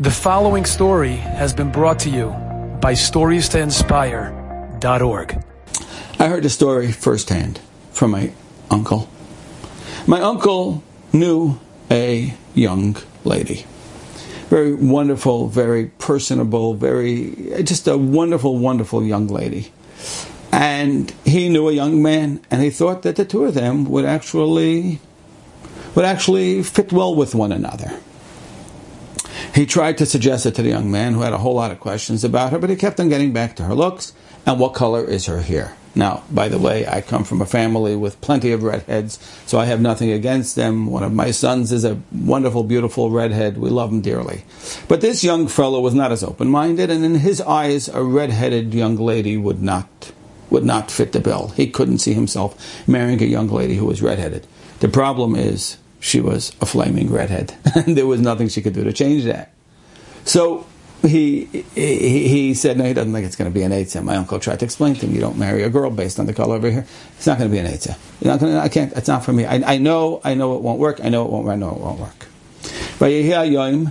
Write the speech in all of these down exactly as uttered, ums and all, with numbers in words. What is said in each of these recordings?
The following story has been brought to you by Stories To Inspire dot org. I heard a story firsthand from my uncle. My uncle knew a young lady. Very wonderful, very personable, very just a wonderful, wonderful young lady. And he knew a young man, and he thought that the two of them would actually would actually fit well with one another. He tried to suggest it to the young man, who had a whole lot of questions about her, but he kept on getting back to her looks and what color is her hair. Now, by the way, I come from a family with plenty of redheads, so I have nothing against them. One of my sons is a wonderful, beautiful redhead. We love him dearly. But this young fellow was not as open-minded, and in his eyes, a redheaded young lady would not would not fit the bill. He couldn't see himself marrying a young lady who was redheaded. The problem is, she was a flaming redhead, and there was nothing she could do to change that. So he he, he said, no, he doesn't think it's going to be an etzah. My uncle tried to explain to him, you don't marry a girl based on the color over here. It's not going to be an etzah. You're not going to, I can't. It's not for me. I, I know. I know it won't work. I know it won't. I know it won't work. But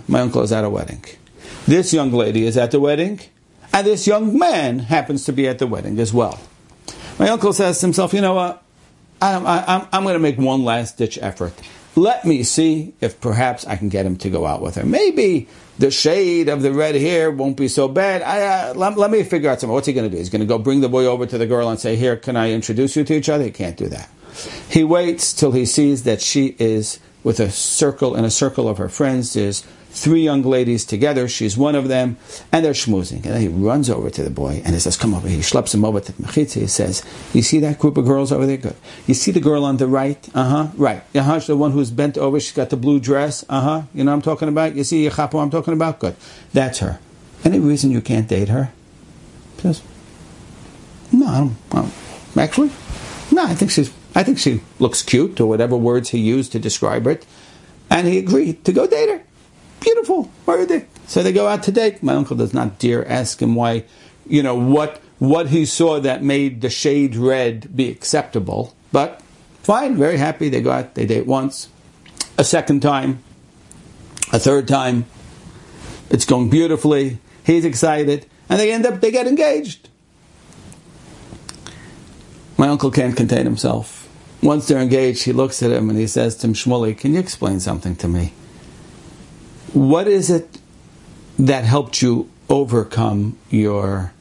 my uncle is at a wedding. This young lady is at the wedding, and this young man happens to be at the wedding as well. My uncle says to himself, you know what? I'm I'm I'm going to make one last ditch effort. Let me see if perhaps I can get him to go out with her. Maybe the shade of the red hair won't be so bad. I, uh, let, let me figure out something. What's he going to do? He's going to go bring the boy over to the girl and say, here, can I introduce you to each other? He can't do that. He waits till he sees that she is with a circle, in a circle of her friends. There's three young ladies together. She's one of them. And they're schmoozing. And then he runs over to the boy and he says, come over. He schleps him over to the mechitza. He says, you see that group of girls over there? Good. You see the girl on the right? Uh-huh. Right. Uh-huh. She's the one who's bent over. She's got the blue dress. Uh-huh. You know what I'm talking about? You see yechapo I'm talking about? Good. That's her. Any reason you can't date her? He says, no, I don't, I don't. Actually, no, I think she's, I think she looks cute, or whatever words he used to describe it. And he agreed to go date her. Beautiful. Why are they? So they go out to date. My uncle does not dare ask him why, you know, what what he saw that made the shade red be acceptable. But fine, very happy. They go out, they date once, a second time, a third time. It's going beautifully. He's excited. And they end up, they get engaged. My uncle can't contain himself. Once they're engaged, he looks at him and he says to him, Shmuley, can you explain something to me? What is it that helped you overcome your,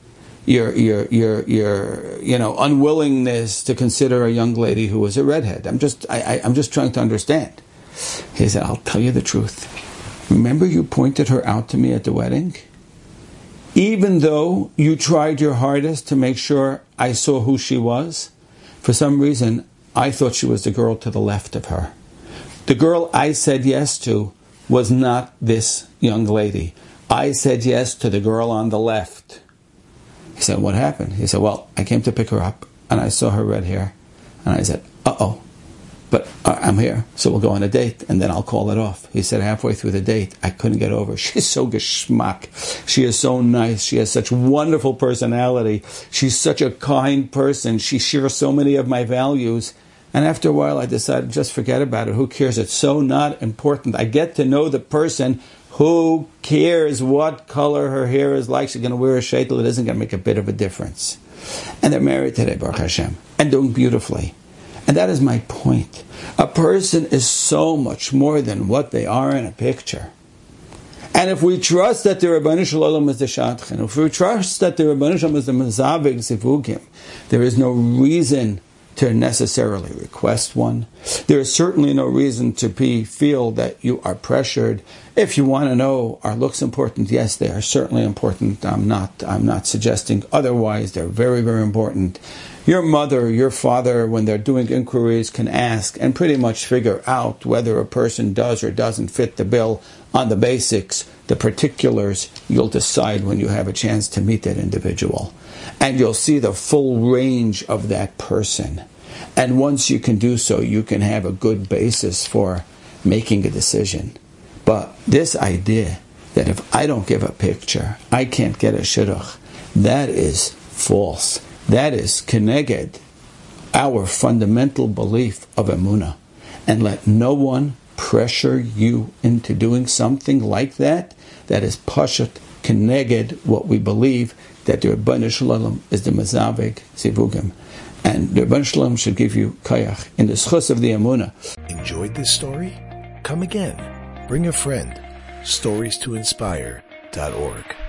your, your, your, your, you know, unwillingness to consider a young lady who was a redhead? I'm just, I, I, I'm just trying to understand. He said, I'll tell you the truth. Remember you pointed her out to me at the wedding? Even though you tried your hardest to make sure I saw who she was, for some reason, I thought she was the girl to the left of her. The girl I said yes to was not this young lady. I said yes to the girl on the left. He said, what happened? He said, well, I came to pick her up, and I saw her red hair. And I said, uh-oh, but I'm here, so we'll go on a date, and then I'll call it off. He said, halfway through the date, I couldn't get over. She's so geschmack. She is so nice. She has such wonderful personality. She's such a kind person. She shares so many of my values. And after a while, I decided, just forget about it. Who cares? It's so not important. I get to know the person. Who cares what color her hair is like? She's going to wear a sheitel. It isn't going to make a bit of a difference. And they're married today, Baruch Hashem, and doing beautifully. And that is my point. A person is so much more than what they are in a picture. And if we trust that the Rebbeinu Shalom is the Shadchan, if we trust that the Rebbeinu Shalom is the Mezaveg Zivugim, there is no reason to necessarily request one. There is certainly no reason to be, feel that you are pressured. If you want to know, are looks important? Yes, they are certainly important. I'm not, I'm not suggesting otherwise. They're very, very important. Your mother, your father, when they're doing inquiries, can ask and pretty much figure out whether a person does or doesn't fit the bill on the basics. The particulars, you'll decide when you have a chance to meet that individual. And you'll see the full range of that person. And once you can do so, you can have a good basis for making a decision. But this idea that if I don't give a picture, I can't get a shidduch, that is false. That is keneged, our fundamental belief of emunah. And let no one pressure you into doing something like that that is pashat keneged what we believe that the Rebbeinu Shalom is the Mezaveg Zivugim. And the Rebbeinu Shalom should give you kayach in the s'chus of the emunah. Enjoyed this story? Come again. Bring a friend. stories to inspire dot org